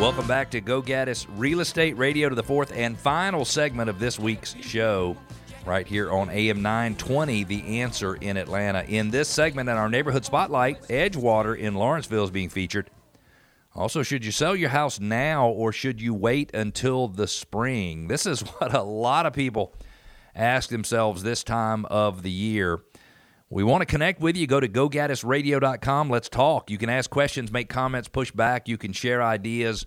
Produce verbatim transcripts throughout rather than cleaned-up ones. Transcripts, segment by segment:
Welcome back to Go Gaddis Real Estate Radio, to the fourth and final segment of this week's show, right here on A M nine twenty, The Answer in Atlanta. In this segment, in our Neighborhood Spotlight, Edgewater in Lawrenceville is being featured. Also, should you sell your house now or should you wait until the spring? This is what a lot of people ask themselves this time of the year. We want to connect with you. Go to go gaddis radio dot com. Let's talk. You can ask questions, make comments, push back. You can share ideas,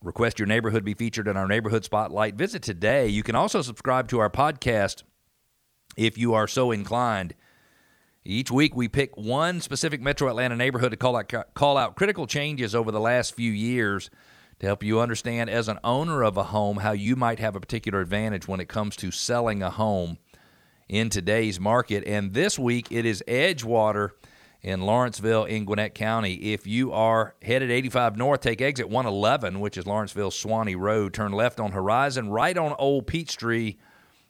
request your neighborhood be featured in our Neighborhood Spotlight. Visit today. You can also subscribe to our podcast if you are so inclined. Each week we pick one specific Metro Atlanta neighborhood to call out, call out critical changes over the last few years to help you understand as an owner of a home how you might have a particular advantage when it comes to selling a home in today's market. And this week it is Edgewater in Lawrenceville in Gwinnett County. If you are headed eighty-five north, take exit one eleven, which is Lawrenceville Suwanee Road. Turn left on Horizon, right on Old Peachtree,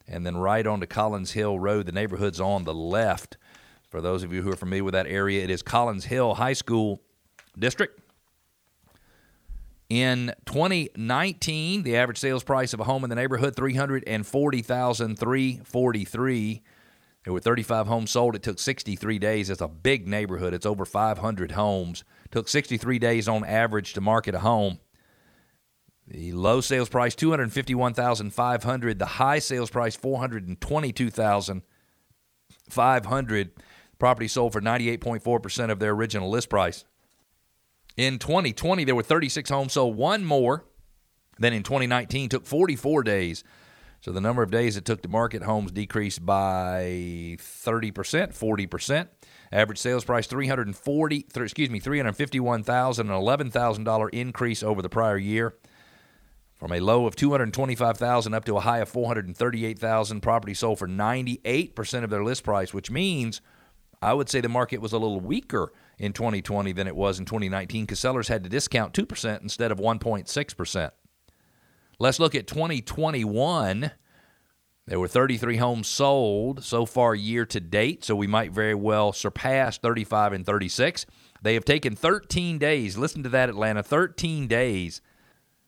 and then right onto Collins Hill Road. The neighborhood's on the left. For those of you who are familiar with that area, it is Collins Hill High School District. In twenty nineteen, the average sales price of a home in the neighborhood, three hundred forty thousand three hundred forty-three dollars. There were thirty-five homes sold. It took sixty-three days. It's a big neighborhood. It's over five hundred homes. It took sixty-three days on average to market a home. The low sales price, two hundred fifty-one thousand five hundred dollars. The high sales price, four hundred twenty-two thousand five hundred dollars. Property sold for ninety-eight point four percent of their original list price. In twenty twenty, there were thirty-six homes sold, one more than in twenty nineteen. Took forty-four days. So the number of days it took to market homes decreased by thirty percent, forty percent. Average sales price, three hundred forty, excuse me, three hundred fifty-one thousand dollars, an eleven thousand dollars increase over the prior year. From a low of two hundred twenty-five thousand dollars up to a high of four hundred thirty-eight thousand dollars, property sold for ninety-eight percent of their list price, which means I would say the market was a little weaker in twenty twenty than it was in twenty nineteen, because sellers had to discount two percent instead of one point six percent. Let's look at twenty twenty-one. There were thirty-three homes sold so far year to date, so we might very well surpass thirty-five and thirty-six. They have taken thirteen days, listen to that, Atlanta, thirteen days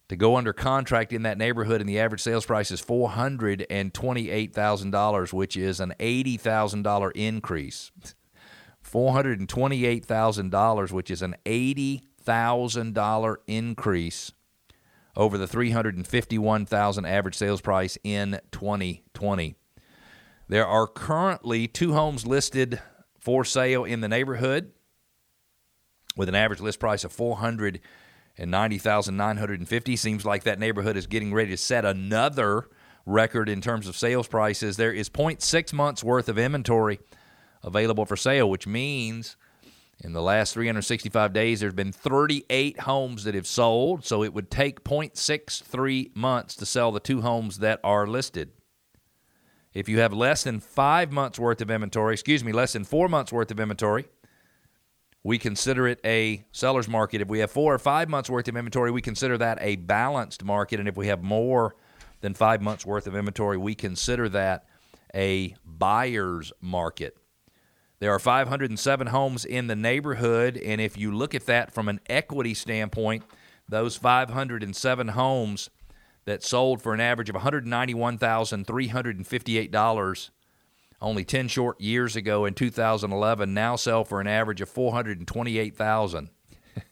to go under contract in that neighborhood, and the average sales price is four hundred twenty-eight thousand dollars, which is an eighty thousand dollars increase. four hundred twenty-eight thousand dollars, which is an eighty thousand dollars increase over the three hundred fifty-one thousand dollars average sales price in twenty twenty. There are currently two homes listed for sale in the neighborhood with an average list price of four hundred ninety thousand nine hundred fifty dollars. Seems like that neighborhood is getting ready to set another record in terms of sales prices. There is zero point six months worth of inventory available for sale, which means in the last three hundred sixty-five days, there's been thirty-eight homes that have sold, so it would take zero point six three months to sell the two homes that are listed. If you have less than five months' worth of inventory, excuse me, less than four months' worth of inventory, we consider it a seller's market. If we have four or five months' worth of inventory, we consider that a balanced market, and if we have more than five months' worth of inventory, we consider that a buyer's market. There are five hundred seven homes in the neighborhood, and if you look at that from an equity standpoint, those five hundred seven homes that sold for an average of one hundred ninety-one thousand three hundred fifty-eight dollars only ten short years ago in two thousand eleven now sell for an average of four hundred twenty-eight thousand dollars.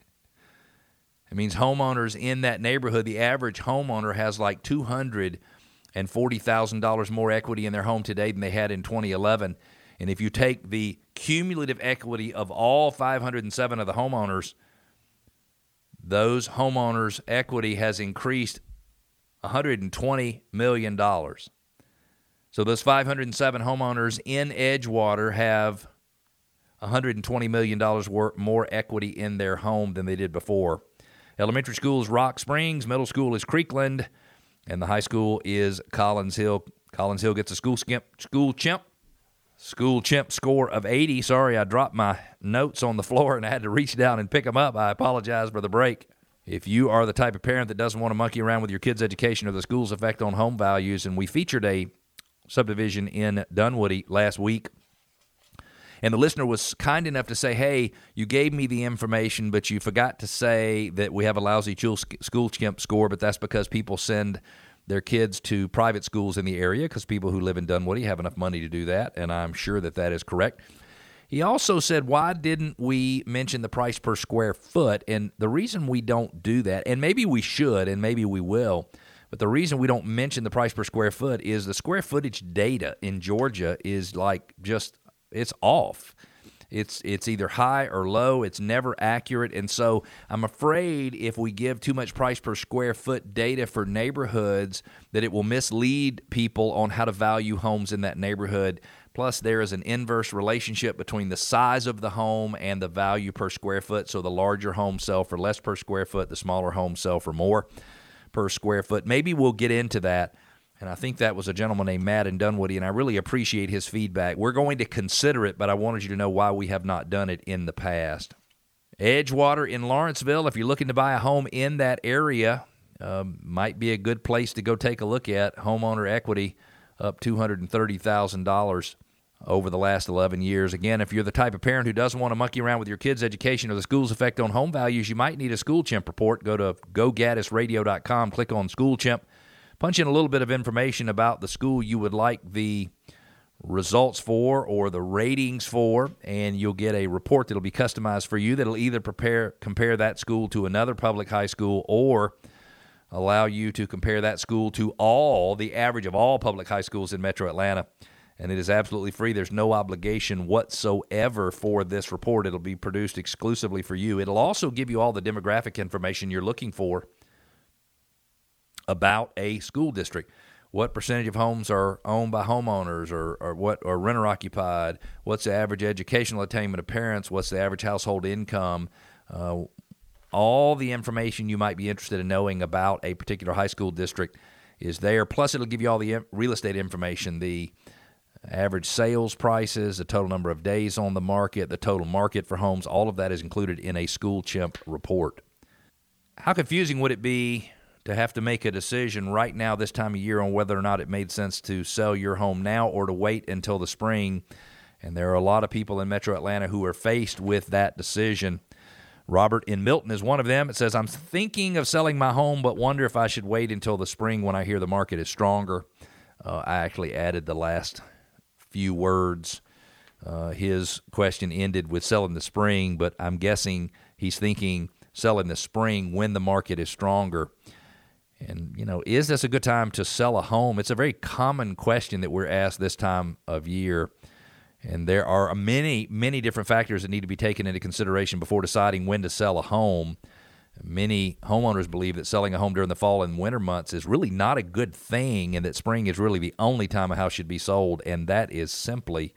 It means homeowners in that neighborhood, the average homeowner has like two hundred forty thousand dollars more equity in their home today than they had in twenty eleven. And if you take the cumulative equity of all five hundred seven of the homeowners, those homeowners' equity has increased one hundred twenty million dollars. So those five hundred seven homeowners in Edgewater have one hundred twenty million dollars more equity in their home than they did before. Elementary school is Rock Springs, middle school is Creekland, and the high school is Collins Hill. Collins Hill gets a SchoolChimp. School chimp. SchoolChimp score of eighty. Sorry, I dropped my notes on the floor and I had to reach down and pick them up. I apologize for the break. If you are the type of parent that doesn't want to monkey around with your kids' education or the school's effect on home values, and we featured a subdivision in Dunwoody last week, And the listener was kind enough to say, hey, you gave me the information, but you forgot to say that we have a lousy SchoolChimp score, but that's because people send their kids to private schools in the area because people who live in Dunwoody have enough money to do that, and I'm sure that that is correct. He also said, why didn't we mention the price per square foot? And the reason we don't do that, and maybe we should, and maybe we will, but the reason we don't mention the price per square foot is the square footage data in Georgia is like just, it's off. It's it's either high or low. It's never accurate. And so I'm afraid if we give too much price per square foot data for neighborhoods that it will mislead people on how to value homes in that neighborhood. Plus, there is an inverse relationship between the size of the home and the value per square foot. So the larger homes sell for less per square foot. The smaller homes sell for more per square foot. Maybe we'll get into that. And I think that was a gentleman named Matt in Dunwoody, and I really appreciate his feedback. We're going to consider it, but I wanted you to know why we have not done it in the past. Edgewater in Lawrenceville, if you're looking to buy a home in that area, um, might be a good place to go take a look at. Homeowner equity up two hundred thirty thousand dollars over the last eleven years. Again, if you're the type of parent who doesn't want to monkey around with your kids' education or the school's effect on home values, you might need a SchoolChimp report. Go to go gaddis radio dot com, click on SchoolChimp. Punch in a little bit of information about the school you would like the results for or the ratings for, and you'll get a report that'll be customized for you that'll either prepare compare that school to another public high school or allow you to compare that school to all, the average of all public high schools in Metro Atlanta. And it is absolutely free. There's no obligation whatsoever for this report. It'll be produced exclusively for you. It'll also give you all the demographic information you're looking for about a school district. What percentage of homes are owned by homeowners or, or what or renter occupied? What's the average educational attainment of parents? What's the average household income? Uh, all the information you might be interested in knowing about a particular high school district is there. Plus, it'll give you all the real estate information, the average sales prices, the total number of days on the market, the total market for homes. All of that is included in a SchoolChimp report. How confusing would it be to have to make a decision right now this time of year on whether or not it made sense to sell your home now or to wait until the spring? And there are a lot of people in Metro Atlanta who are faced with that decision. Robert in Milton is one of them. It says, I'm thinking of selling my home, but wonder if I should wait until the spring when I hear the market is stronger. Uh, I actually added the last few words. Uh, his question ended with selling the spring, but I'm guessing he's thinking selling the spring when the market is stronger. And, you know, is this a good time to sell a home? It's a very common question that we're asked this time of year. And there are many, many different factors that need to be taken into consideration before deciding when to sell a home. Many homeowners believe that selling a home during the fall and winter months is really not a good thing and that spring is really the only time a house should be sold, and that is simply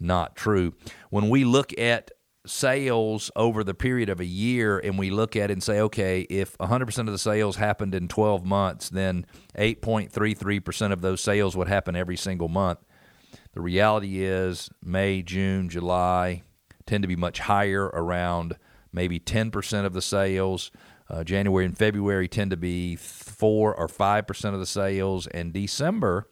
not true. When we look at sales over the period of a year and we look at it and say, okay, if one hundred percent of the sales happened in twelve months, then eight point three three percent of those sales would happen every single month. The reality is May, June, July tend to be much higher, around maybe ten percent of the sales. Uh, January and February tend to be four or five percent of the sales, and December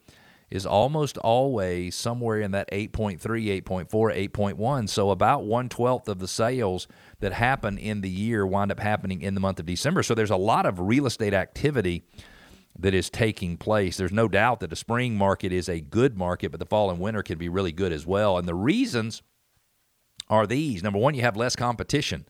is almost always somewhere in that eight point three, eight point four, eight point one. So about one-twelfth of the sales that happen in the year wind up happening in the month of December. So there's a lot of real estate activity that is taking place. There's no doubt that the spring market is a good market, but the fall and winter can be really good as well. And the reasons are these. Number one, you have less competition.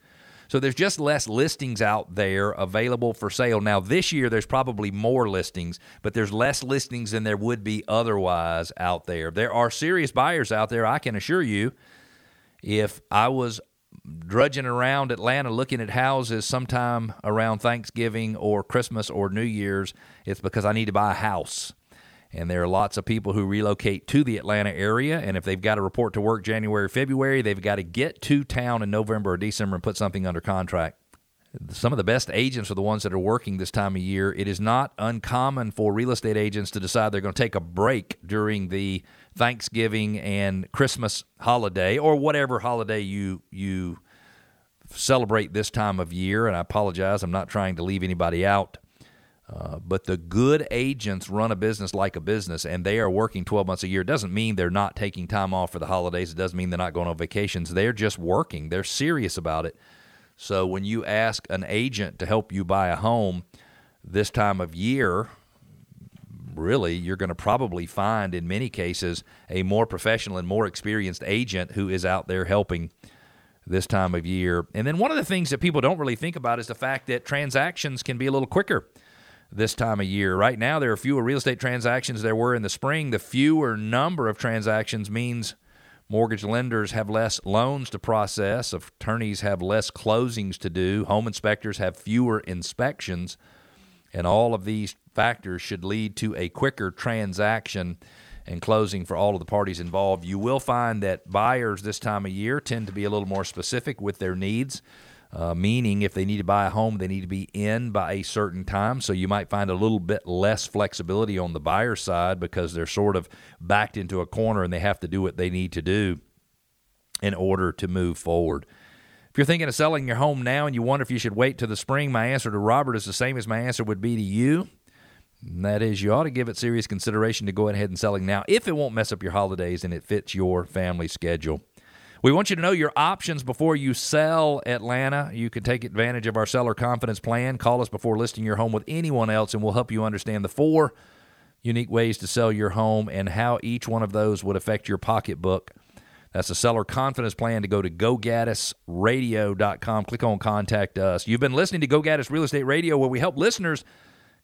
So there's just less listings out there available for sale. Now, this year, there's probably more listings, but there's less listings than there would be otherwise out there. There are serious buyers out there, I can assure you. If I was drudging around Atlanta looking at houses sometime around Thanksgiving or Christmas or New Year's, it's because I need to buy a house. And there are lots of people who relocate to the Atlanta area, and if they've got to report to work January, February, they've got to get to town in November or December and put something under contract. Some of the best agents are the ones that are working this time of year. It is not uncommon for real estate agents to decide they're going to take a break during the Thanksgiving and Christmas holiday or whatever holiday you you celebrate this time of year. And I apologize, I'm not trying to leave anybody out. Uh, but the good agents run a business like a business, and they are working twelve months a year. It doesn't mean they're not taking time off for the holidays. It doesn't mean they're not going on vacations. They're just working. They're serious about it. So when you ask an agent to help you buy a home this time of year, really, you're going to probably find in many cases a more professional and more experienced agent who is out there helping this time of year. And then one of the things that people don't really think about is the fact that transactions can be a little quicker this time of year. Right now, there are fewer real estate transactions there were in the spring. The fewer number of transactions means mortgage lenders have less loans to process, attorneys have less closings to do, home inspectors have fewer inspections, and all of these factors should lead to a quicker transaction and closing for all of the parties involved. You will find that buyers this time of year tend to be a little more specific with their needs. Uh, meaning if they need to buy a home, they need to be in by a certain time. So you might find a little bit less flexibility on the buyer side because they're sort of backed into a corner and they have to do what they need to do in order to move forward. If you're thinking of selling your home now and you wonder if you should wait till the spring, my answer to Robert is the same as my answer would be to you. And that is, you ought to give it serious consideration to go ahead and selling now if it won't mess up your holidays and it fits your family schedule. We want you to know your options before you sell, Atlanta. You can take advantage of our Seller Confidence Plan. Call us before listing your home with anyone else, and we'll help you understand the four unique ways to sell your home and how each one of those would affect your pocketbook. That's the Seller Confidence Plan. To go to go gaddis radio dot com. Click on Contact Us. You've been listening to Go Gaddis Real Estate Radio, where we help listeners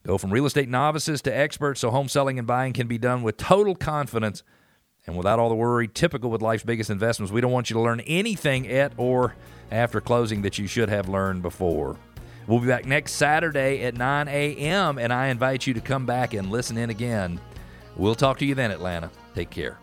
go from real estate novices to experts so home selling and buying can be done with total confidence and without all the worry typical with life's biggest investments. We don't want you to learn anything at or after closing that you should have learned before. We'll be back next Saturday at nine a.m., and I invite you to come back and listen in again. We'll talk to you then, Atlanta. Take care.